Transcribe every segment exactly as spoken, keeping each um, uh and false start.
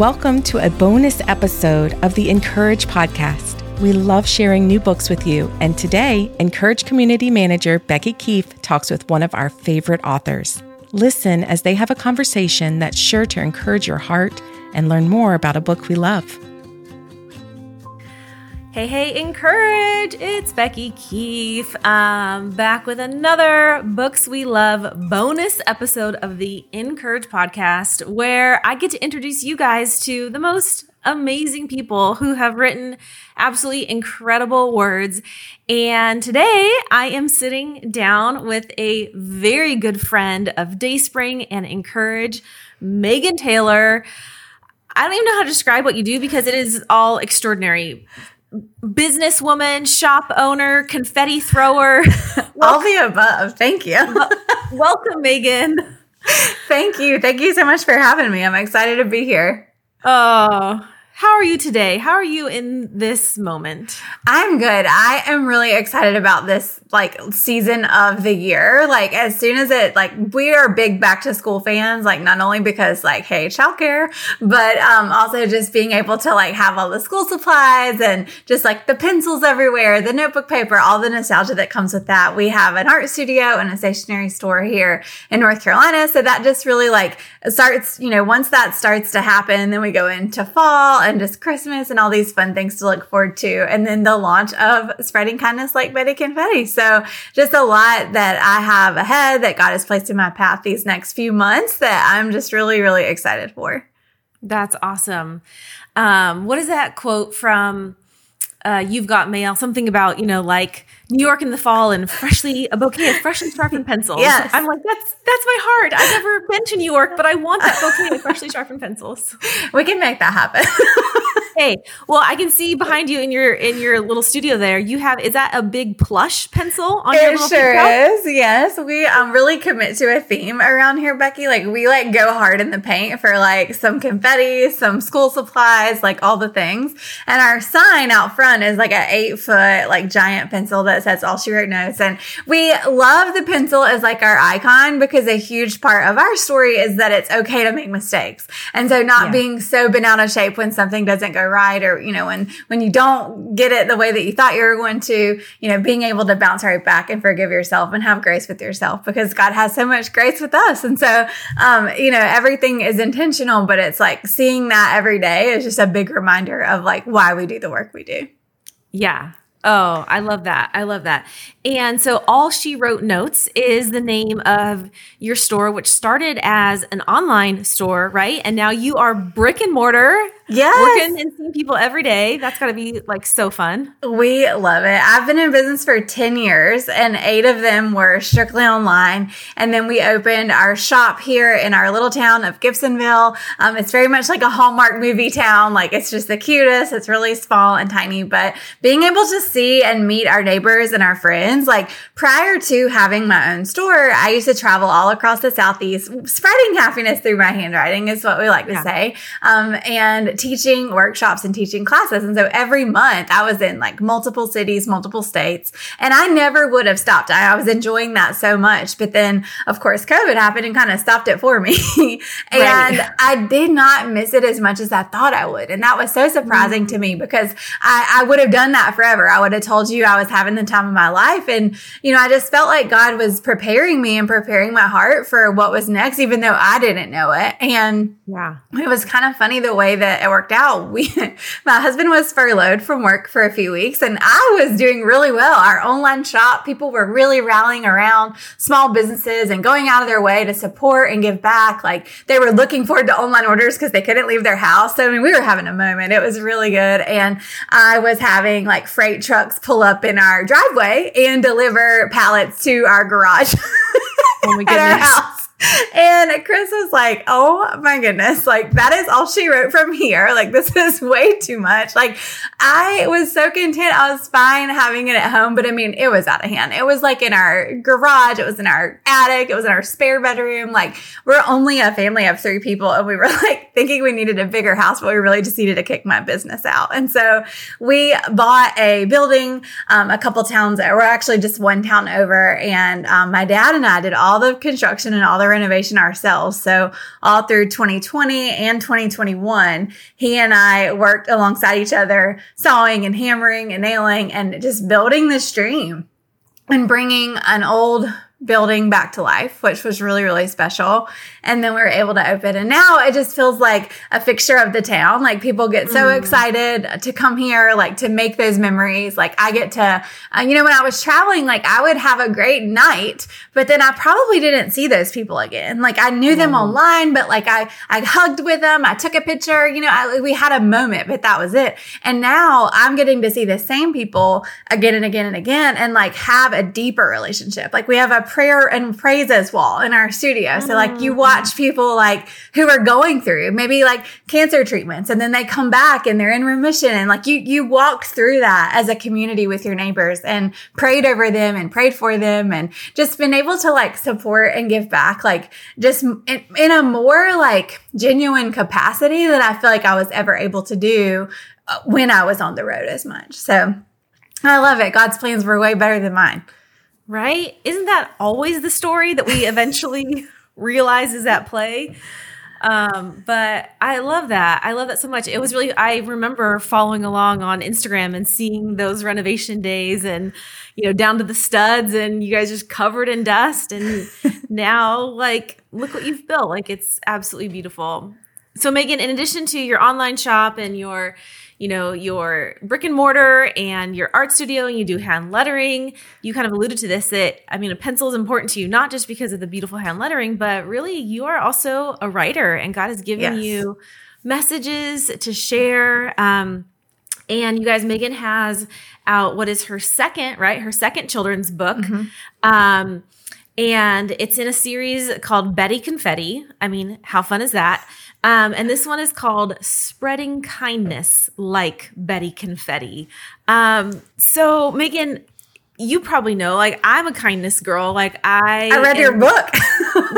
Welcome to a bonus episode of the (in)courage podcast. We love sharing new books with you, and today, (in)courage Community Manager Becky Keefe talks with one of our favorite authors. Listen as they have a conversation that's sure to encourage your heart and learn more about a book we love. Hey, hey, (in)courage! It's Becky Keefe, um, back with another Books We Love bonus episode of the (in)courage podcast, where I get to introduce you guys to the most amazing people who have written absolutely incredible words. And today I am sitting down with a very good friend of DaySpring and (in)courage, Maghon Taylor. I don't even know how to describe what you do because it is all extraordinary. Businesswoman, shop owner, confetti thrower. Welcome, all the above. Thank you. Welcome, Maghon. Thank you. Thank you so much for having me. I'm excited to be here. Oh, how are you today? How are you in this moment? I'm good. I am really excited about this like season of the year. Like as soon as it like we are big back to school fans, like not only because like, hey, childcare, but um also just being able to like have all the school supplies and just like the pencils everywhere, the notebook paper, all the nostalgia that comes with that. We have an art studio and a stationery store here in North Carolina. So that just really like starts, you know, once that starts to happen, then we go into fall and just Christmas and all these fun things to look forward to. And then the launch of Spreading Kindness Like Betty Confetti. So just a lot that I have ahead that God has placed in my path these next few months that I'm just really, really excited for. That's awesome. Um, what is that quote from uh, You've Got Mail? Something about, you know, like New York in the fall and freshly a bouquet of freshly sharpened pencils. Yes. I'm like, that's that's my heart. I've never been to New York, but I want that bouquet of freshly sharpened pencils. We can make that happen. Hey, well, I can see behind you in your in your little studio there. You have is that a big plush pencil on it your little sure is. Yes, we um really commit to a theme around here, Becky. Like we like go hard in the paint for like some confetti, some school supplies, like all the things. And our sign out front is like an eight foot like giant pencil that says All She Wrote Notes. And we love the pencil as like our icon because a huge part of our story is that it's okay to make mistakes, and so not yeah. being so bent out of shape when something doesn't go right, or you know, when when you don't get it the way that you thought you were going to, you know, being able to bounce right back and forgive yourself and have grace with yourself because God has so much grace with us. And so, um, you know, everything is intentional, but it's like seeing that every day is just a big reminder of like why we do the work we do. Yeah. Oh, I love that. I love that. And so All She Wrote Notes is the name of your store, which started as an online store, right? And now you are brick and mortar. Yes. Working and seeing people every day. That's got to be like so fun. We love it. I've been in business for ten years and eight of them were strictly online. And then we opened our shop here in our little town of Gibsonville. Um, it's very much like a Hallmark movie town. Like it's just the cutest. It's really small and tiny, but being able to see and meet our neighbors and our friends. Like prior to having my own store, I used to travel all across the Southeast. Spreading happiness through my handwriting is what we like yeah. to say. Um, and teaching workshops and teaching classes. And so every month I was in like multiple cities, multiple states, and I never would have stopped. I, I was enjoying that so much. But then of course COVID happened and kind of stopped it for me. and right. I did not miss it as much as I thought I would. And that was so surprising mm-hmm. to me because I, I would have done that forever. I would have told you I was having the time of my life. And, you know, I just felt like God was preparing me and preparing my heart for what was next, even though I didn't know it. And yeah. it was kind of funny the way that it worked out. We, my husband was furloughed from work for a few weeks and I was doing really well. Our online shop, people were really rallying around small businesses and going out of their way to support and give back. Like they were looking forward to online orders because they couldn't leave their house. So, I mean, we were having a moment. It was really good. And I was having like freight trucks pull up in our driveway and deliver pallets to our garage oh my goodness. at our house. And Chris was like, oh my goodness, like that is all she wrote from here. Like this is way too much. Like I was so content. I was fine having it at home, but I mean, it was out of hand. It was like in our garage. It was in our attic. It was in our spare bedroom. Like we're only a family of three people and we were like thinking we needed a bigger house, but we really just needed to kick my business out. And so we bought a building, um, a couple towns, or actually just one town over. And um, my dad and I did all the construction and all the renovation ourselves. So all through twenty twenty and twenty twenty-one, he and I worked alongside each other, sawing and hammering and nailing and just building this dream and bringing an old building back to life, which was really, really special. And then we were able to open. And now it just feels like a fixture of the town. Like people get so mm. excited to come here, like to make those memories. Like I get to, uh, you know, when I was traveling, like I would have a great night, but then I probably didn't see those people again. Like I knew mm. them online, but like I, I hugged with them. I took a picture, you know, I, we had a moment, but that was it. And now I'm getting to see the same people again and again and again and like have a deeper relationship. Like we have a prayer and praises wall in our studio. So like you watch people like who are going through maybe like cancer treatments and then they come back and they're in remission. And like you, you walked through that as a community with your neighbors and prayed over them and prayed for them and just been able to like support and give back, like just in, in a more like genuine capacity that I feel like I was ever able to do when I was on the road as much. So I love it. God's plans were way better than mine. Right? Isn't that always the story that we eventually realize is at play? Um, but I love that. I love that so much. It was really, I remember following along on Instagram and seeing those renovation days and, you know, down to the studs and you guys just covered in dust. And now like, look what you've built. Like it's absolutely beautiful. So Maghon, in addition to your online shop and your, you know, your brick and mortar and your art studio and you do hand lettering, you kind of alluded to this that, I mean, a pencil is important to you, not just because of the beautiful hand lettering, but really you are also a writer and God has given yes. you messages to share. Um, and you guys, Maghon has out what is her second, right? Her second children's book. Mm-hmm. Um, and it's in a series called Betty Confetti. I mean, how fun is that? Um, and this one is called Spreading Kindness Like Betty Confetti. Um, so Maghon, you probably know, like I'm a kindness girl. Like I, I read am, your book.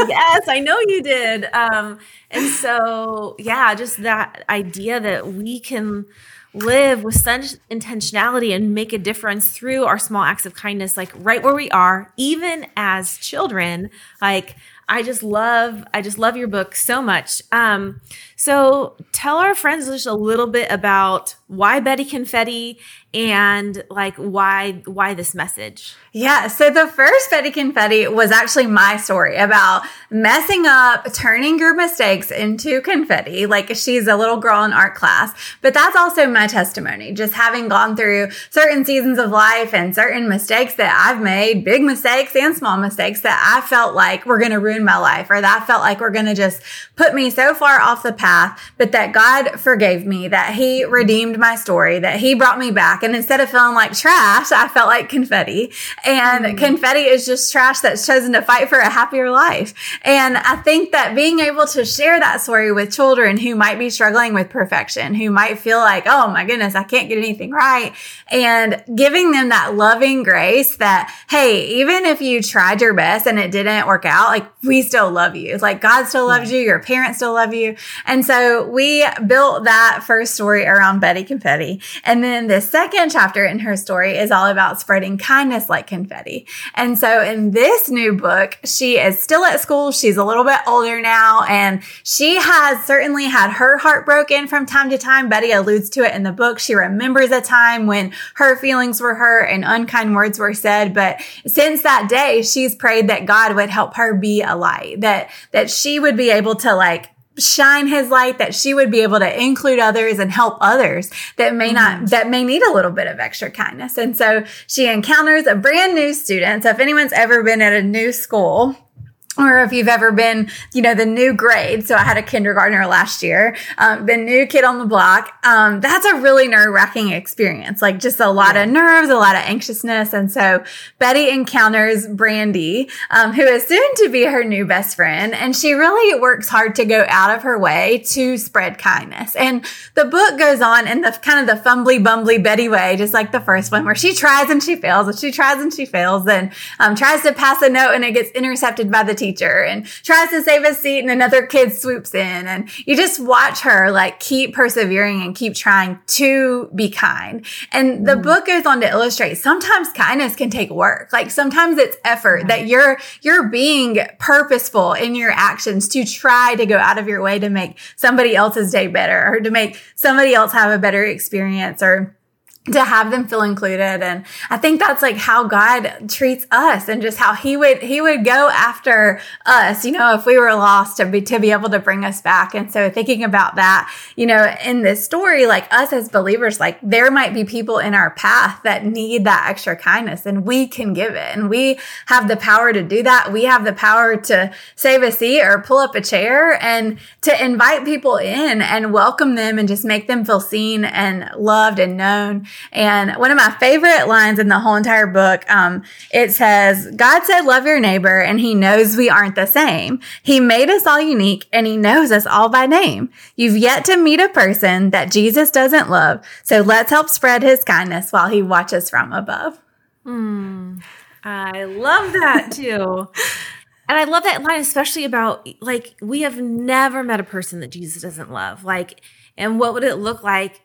Yes, I know you did. Um, and so, yeah, just that idea that we can live with such intentionality and make a difference through our small acts of kindness, like right where we are, even as children, like I just love, I just love your book so much. Um, so tell our friends just a little bit about why Betty Confetti and like why, why this message. Yeah. So the first Betty Confetti was actually my story about messing up, turning your mistakes into confetti. Like she's a little girl in art class, but that's also my testimony, just having gone through certain seasons of life and certain mistakes that I've made, big mistakes and small mistakes that I felt like were going to ruin my life or that I felt like were going to just put me so far off the path, but that God forgave me, that he redeemed my story, that he brought me back. And instead of feeling like trash, I felt like confetti. And mm-hmm. confetti is just trash that's chosen to fight for a happier life. And I think that being able to share that story with children who might be struggling with perfection, who might feel like, oh my goodness, I can't get anything right. And giving them that loving grace that, hey, even if you tried your best and it didn't work out, like we still love you. Like God still loves you. Your parents still love you. And so we built that first story around Betty Confetti. And then the second chapter in her story is all about spreading kindness like confetti. And so in this new book, she is still at school. She's a little bit older now, and she has certainly had her heart broken from time to time. Betty alludes to it in the book. She remembers a time when her feelings were hurt and unkind words were said. But since that day, she's prayed that God would help her be a light, that, that she would be able to like shine his light, that she would be able to include others and help others that may not, that may need a little bit of extra kindness. And so she encounters a brand new student. So if anyone's ever been at a new school, or if you've ever been, you know, the new grade. So I had a kindergartner last year, um, the new kid on the block. Um, that's a really nerve-wracking experience, like just a lot yeah. of nerves, a lot of anxiousness. And so Betty encounters Brandy, um, who is soon to be her new best friend. And she really works hard to go out of her way to spread kindness. And the book goes on in the kind of the fumbly bumbly Betty way, just like the first one, where she tries and she fails and she tries and she fails and um, tries to pass a note and it gets intercepted by the teacher and tries to save a seat and another kid swoops in. And you just watch her like keep persevering and keep trying to be kind. And the mm. book goes on to illustrate sometimes kindness can take work. Like sometimes it's effort right. that you're, you're being purposeful in your actions to try to go out of your way to make somebody else's day better or to make somebody else have a better experience or to have them feel included. And I think that's like how God treats us and just how he would, he would go after us, you know, if we were lost to be, to be able to bring us back. And so thinking about that, you know, in this story, like us as believers, like there might be people in our path that need that extra kindness and we can give it. And we have the power to do that. We have the power to save a seat or pull up a chair and to invite people in and welcome them and just make them feel seen and loved and known. And one of my favorite lines in the whole entire book, um, it says, God said, love your neighbor, and he knows we aren't the same. He made us all unique, and he knows us all by name. You've yet to meet a person that Jesus doesn't love, so let's help spread his kindness while he watches from above. Mm, I love that, too. And I love that line, especially about, like, we have never met a person that Jesus doesn't love. Like, and what would it look like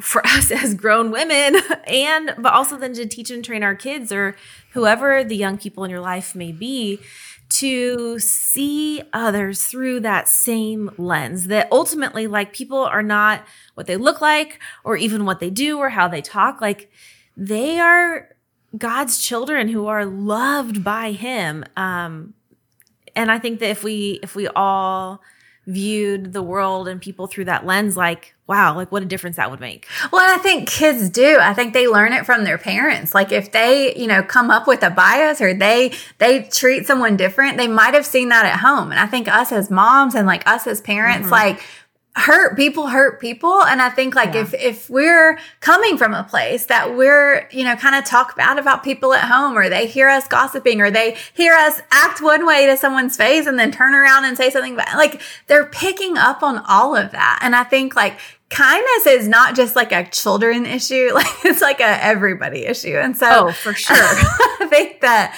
for us as grown women, and but also then to teach and train our kids or whoever the young people in your life may be to see others through that same lens, that ultimately like people are not what they look like or even what they do or how they talk. Like they are God's children who are loved by him. Um, and I think that if we, if we all viewed the world and people through that lens, like, wow, like what a difference that would make. Well, I think kids do. I think they learn it from their parents. Like if they, you know, come up with a bias or they, they treat someone different, they might have seen that at home. And I think us as moms and like us as parents, mm-hmm. like hurt people hurt people. And I think like yeah. if, if we're coming from a place that we're, you know, kind of talk bad about people at home or they hear us gossiping or they hear us act one way to someone's face and then turn around and say something bad, like they're picking up on all of that. And I think like kindness is not just like a children issue. Like it's like a everybody issue. And so oh, for sure, I think that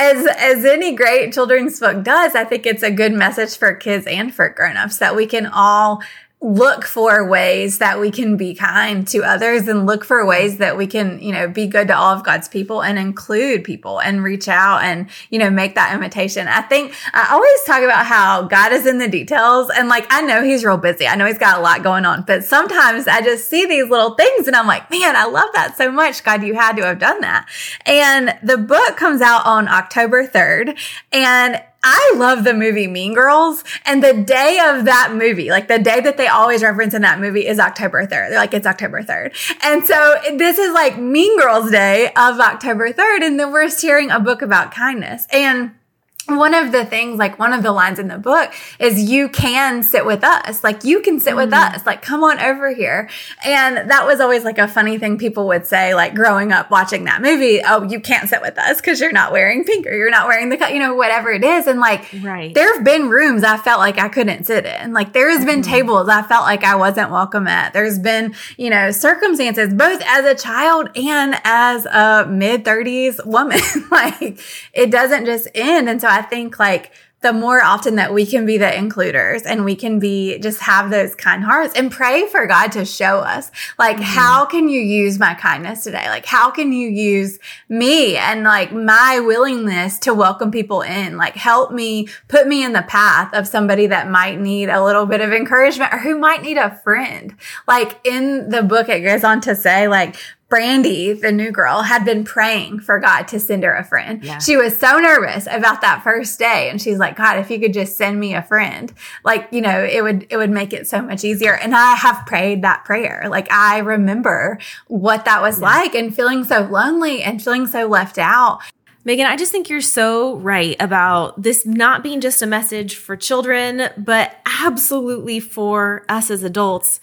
As as any great children's book does, I think it's a good message for kids and for grownups that we can all look for ways that we can be kind to others and look for ways that we can, you know, be good to all of God's people and include people and reach out and, you know, make that invitation. I think I always talk about how God is in the details and like, I know he's real busy. I know he's got a lot going on, but sometimes I just see these little things and I'm like, man, I love that so much. God, you had to have done that. And the book comes out on October third and I love the movie Mean Girls, and the day of that movie, like the day that they always reference in that movie is October third. They're like, it's October third. And so this is like Mean Girls Day of October third, and then we're sharing a book about kindness. And one of the things, like one of the lines in the book is you can sit with us. Like you can sit mm. with us. Like come on over here. And that was always like a funny thing people would say, like growing up watching that movie. Oh, you can't sit with us because you're not wearing pink or you're not wearing the, you know, whatever it is. And like right. there have been rooms I felt like I couldn't sit in. Like there has been mm. tables I felt like I wasn't welcome at. There's been, you know, circumstances both as a child and as a mid thirties woman. Like it doesn't just end. And so I I think like the more often that we can be the includers and we can be just have those kind hearts and pray for God to show us like, mm-hmm. how can you use my kindness today? Like, how can you use me and like my willingness to welcome people in? Like, help me, put me in the path of somebody that might need a little bit of encouragement or who might need a friend. Like in the book, it goes on to say like, Brandy, the new girl, had been praying for God to send her a friend. Yeah. She was so nervous about that first day. And she's like, God, if you could just send me a friend, like, you know, it would, it would make it so much easier. And I have prayed that prayer. Like I remember what that was yeah. like and feeling so lonely and feeling so left out. Maghon, I just think you're so right about this not being just a message for children, but absolutely for us as adults.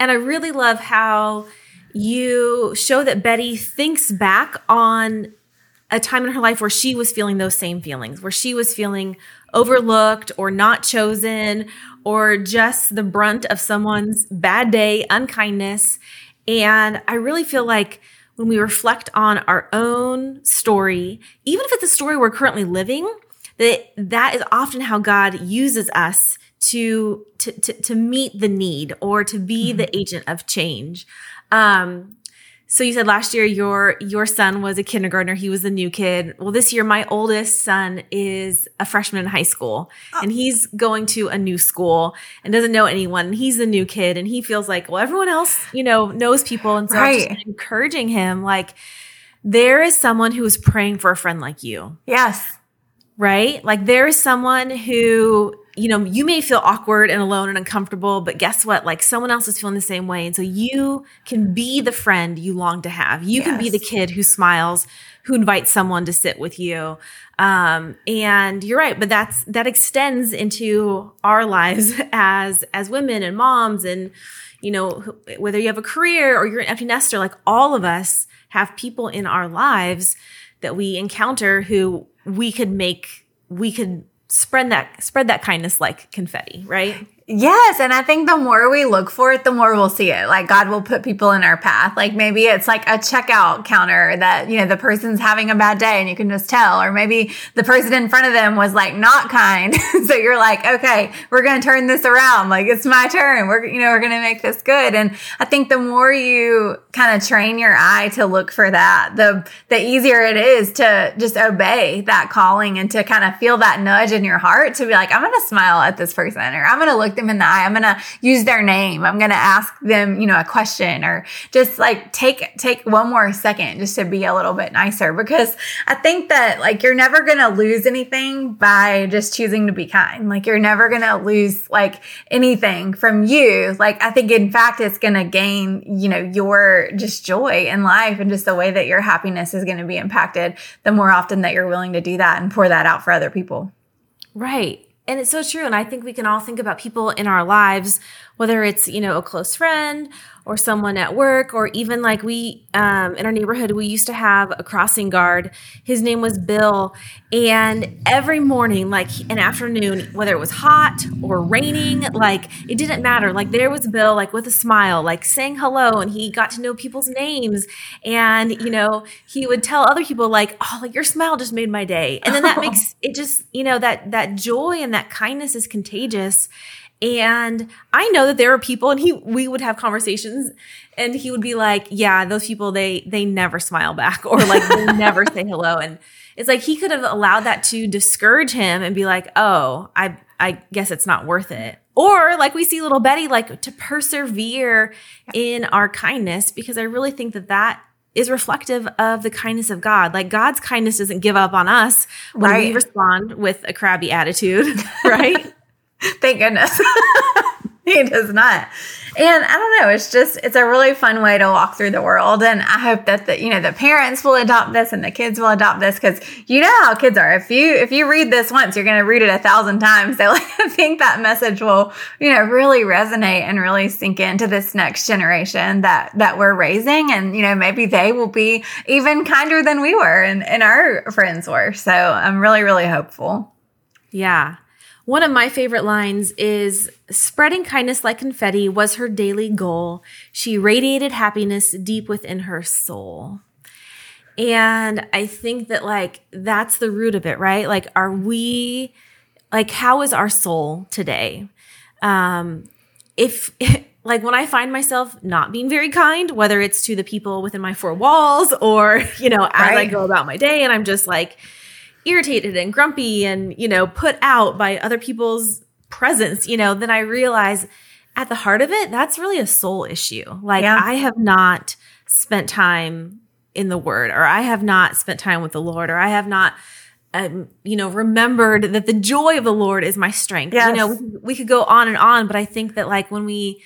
And I really love how you show that Betty thinks back on a time in her life where she was feeling those same feelings, where she was feeling overlooked or not chosen or just the brunt of someone's bad day, unkindness. And I really feel like when we reflect on our own story, even if it's a story we're currently living, that that is often how God uses us to to to, to meet the need or to be mm-hmm. the agent of change. Um, so you said last year your your son was a kindergartner. He was the new kid. Well, this year my oldest son is a freshman in high school, oh. and he's going to a new school and doesn't know anyone. He's the new kid, and he feels like, well, everyone else, you know, knows people. And so right. I'm just encouraging him, like, there is someone who is praying for a friend like you. Yes. Right? Like, there is someone who, you know, you may feel awkward and alone and uncomfortable, but guess what? Like, someone else is feeling the same way. And so you can be the friend you long to have. You yes. can be the kid who smiles, who invites someone to sit with you. Um, and you're right. But that's, that extends into our lives as, as women and moms and, you know, whether you have a career or you're an empty nester, like all of us have people in our lives that we encounter who we could make, we could spread that, spread that kindness like confetti, right? Yes. And I think the more we look for it, the more we'll see it. Like, God will put people in our path. Like, maybe it's like a checkout counter that, you know, the person's having a bad day and you can just tell, or maybe the person in front of them was like not kind. So you're like, okay, we're going to turn this around. Like, it's my turn. We're, you know, we're going to make this good. And I think the more you kind of train your eye to look for that, the, the easier it is to just obey that calling and to kind of feel that nudge in your heart to be like, I'm going to smile at this person, or I'm going to look them in the eye. I'm going to use their name. I'm going to ask them, you know, a question, or just like take, take one more second just to be a little bit nicer, because I think that like you're never going to lose anything by just choosing to be kind. Like, you're never going to lose like anything from you. Like, I think in fact, it's going to gain, you know, your just joy in life and just the way that your happiness is going to be impacted the more often that you're willing to do that and pour that out for other people. Right. And it's so true. And I think we can all think about people in our lives, whether it's, you know, a close friend or someone at work, or even like we, um, in our neighborhood, we used to have a crossing guard. His name was Bill. And every morning, like an afternoon, whether it was hot or raining, like it didn't matter. Like, there was Bill, like with a smile, like saying hello. And he got to know people's names. And, you know, he would tell other people like, oh, like your smile just made my day. And then that oh. makes it just, you know, that, that joy and that that kindness is contagious. And I know that there are people, and he, we would have conversations and he would be like, yeah, those people, they, they never smile back, or like they never say hello. And it's like, he could have allowed that to discourage him and be like, oh, I, I guess it's not worth it. Or like we see little Betty, like to persevere in our kindness, because I really think that that is reflective of the kindness of God. Like, God's kindness doesn't give up on us when right. we respond with a crabby attitude, right? Thank goodness. He does not. And I don't know, it's just, it's a really fun way to walk through the world. And I hope that the, you know, the parents will adopt this and the kids will adopt this, because you know how kids are. If you, if you read this once, you're going to read it a thousand times. So like, I think that message will, you know, really resonate and really sink into this next generation that, that we're raising. And, you know, maybe they will be even kinder than we were and, and our friends were. So I'm really, really hopeful. Yeah. One of my favorite lines is, spreading kindness like confetti was her daily goal. She radiated happiness deep within her soul. And I think that like, that's the root of it, right? Like, are we, like, how is our soul today? Um, if, like, when I find myself not being very kind, whether it's to the people within my four walls or, you know, as right. I go about my day and I'm just like, irritated and grumpy and, you know, put out by other people's presence, you know, then I realize at the heart of it, that's really a soul issue. Like yeah. I have not spent time in the Word, or I have not spent time with the Lord, or I have not, um, you know, remembered that the joy of the Lord is my strength. Yes. You know, we could go on and on, but I think that like when we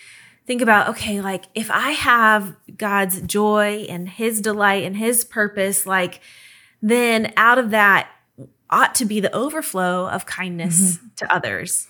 think about, okay, like if I have God's joy and His delight and His purpose, like then out of that, ought to be the overflow of kindness mm-hmm. to others.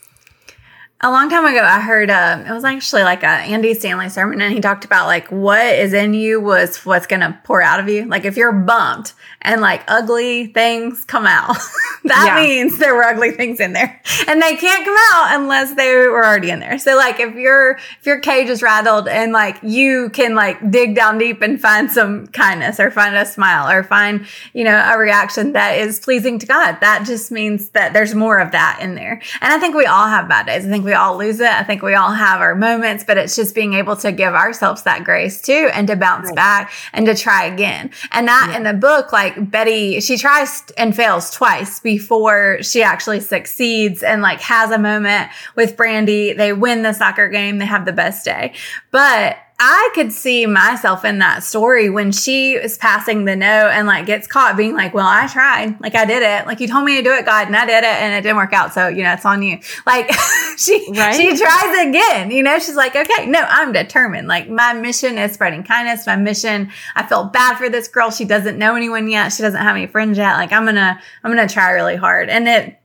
A long time ago, I heard, um, it was actually like a Andy Stanley sermon, and he talked about like, what is in you was what's going to pour out of you. Like if you're bumped and like ugly things come out, That yeah. means there were ugly things in there, and they can't come out unless they were already in there. So like if your if your cage is rattled and like you can like dig down deep and find some kindness or find a smile or find, you know, a reaction that is pleasing to God, that just means that there's more of that in there. And I think we all have bad days. I think we all lose it. I think we all have our moments, but it's just being able to give ourselves that grace too, and to bounce right. back and to try again. And that yeah. in the book, like Betty, she tries and fails twice before she actually succeeds and like has a moment with Brandy. They win the soccer game. They have the best day. But I could see myself in that story when she is passing the note and like gets caught being like, well, I tried. Like I did it. Like you told me to do it, God, and I did it and it didn't work out. So, you know, it's on you. Like she, right? she tries again, you know, she's like, okay, no, I'm determined. Like my mission is spreading kindness. My mission, I feel bad for this girl. She doesn't know anyone yet. She doesn't have any friends yet. Like I'm going to, I'm going to try really hard. And it,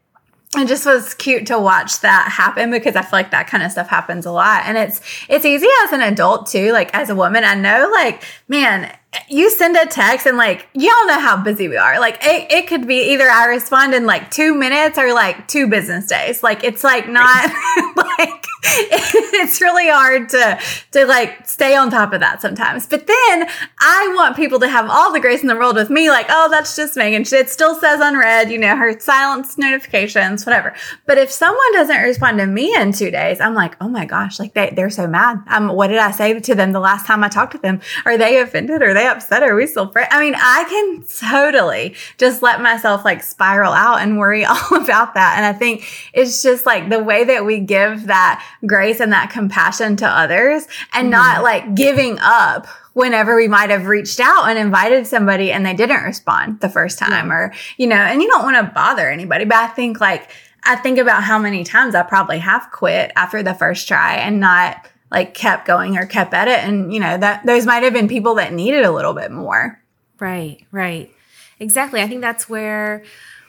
It just was cute to watch that happen, because I feel like that kind of stuff happens a lot. And it's, it's easy as an adult too. Like as a woman, I know like, man, you send a text and like, y'all know how busy we are. Like it, it could be either I respond in like two minutes or like two business days. Like it's like not like, it's really hard to, to like stay on top of that sometimes. But then I want people to have all the grace in the world with me. Like, oh, that's just Maghon. It still says unread, you know, her silenced notifications, whatever. But if someone doesn't respond to me in two days, I'm like, oh my gosh, like they, they're so mad. Um, what did I say to them the last time I talked to them? Are they offended? Are they upset? Are we still friends? I mean, I can totally just let myself like spiral out and worry all about that. And I think it's just like the way that we give that grace and that compassion to others, and not like giving up whenever we might have reached out and invited somebody and they didn't respond the first time, yeah. or, you know, and you don't want to bother anybody. But I think like, I think about how many times I probably have quit after the first try and not like kept going or kept at it. And, you know, that those might have been people that needed a little bit more. Right, right. Exactly. I think that's where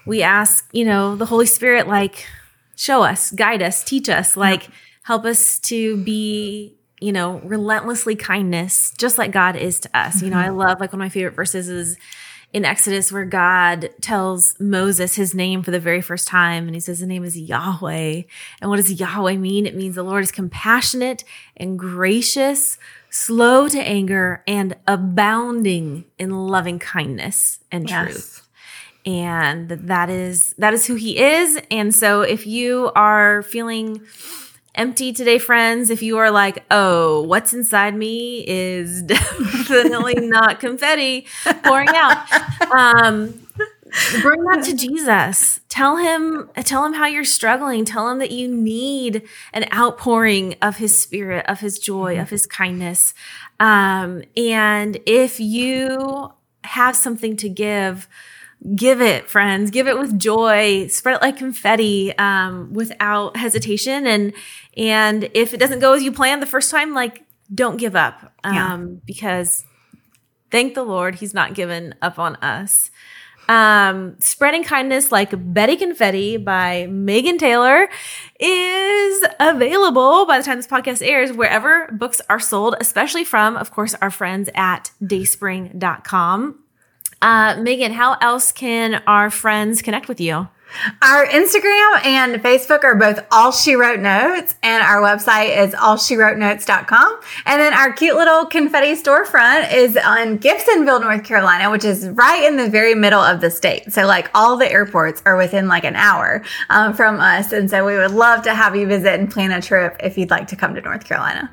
we ask, you know, the Holy Spirit, like, show us, guide us, teach us, like, yeah. help us to be, you know, relentlessly kindness, just like God is to us. Mm-hmm. You know, I love, like, one of my favorite verses is in Exodus, where God tells Moses his name for the very first time. And he says, the name is Yahweh. And what does Yahweh mean? It means the Lord is compassionate and gracious, slow to anger, and abounding in loving kindness and yes. truth. And that is, that is who he is. And so if you are feeling empty today, friends, if you are like, oh, what's inside me is definitely not confetti pouring out, um, bring that to Jesus. Tell him, tell him how you're struggling. Tell him that you need an outpouring of his spirit, of his joy, of his kindness. Um, and if you have something to give, give it, friends. Give it with joy. Spread it like confetti, um, without hesitation. And and if it doesn't go as you planned the first time, like, don't give up, um, yeah. because thank the Lord, he's not given up on us. Um, Spreading Kindness Like Betty Confetti by Maghon Taylor is available by the time this podcast airs wherever books are sold, especially from, of course, our friends at dayspring dot com. Uh, Maghon, how else can our friends connect with you? Our Instagram and Facebook are both All She Wrote Notes, and our website is all she wrote notes dot com. And then our cute little confetti storefront is on Gibsonville, North Carolina, which is right in the very middle of the state. So like all the airports are within like an hour um, from us. And so we would love to have you visit and plan a trip if you'd like to come to North Carolina.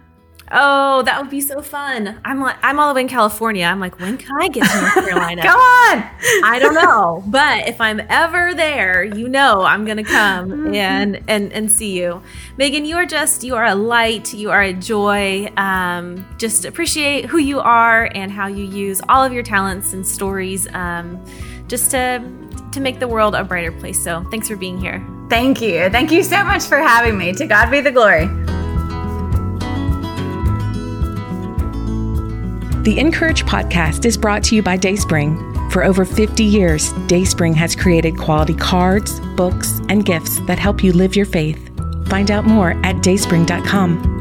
Oh, that would be so fun. I'm like, I'm all the way in California. I'm like, when can I get to North Carolina? Come on. I don't know. But if I'm ever there, you know, I'm going to come mm-hmm. and, and, and see you. Maghon, you are just, you are a light. You are a joy. Um, just appreciate who you are and how you use all of your talents and stories, um, just to, to make the world a brighter place. So thanks for being here. Thank you. Thank you so much for having me. To God be the glory. The (in)courage podcast is brought to you by DaySpring. For over fifty years, DaySpring has created quality cards, books, and gifts that help you live your faith. Find out more at dayspring dot com.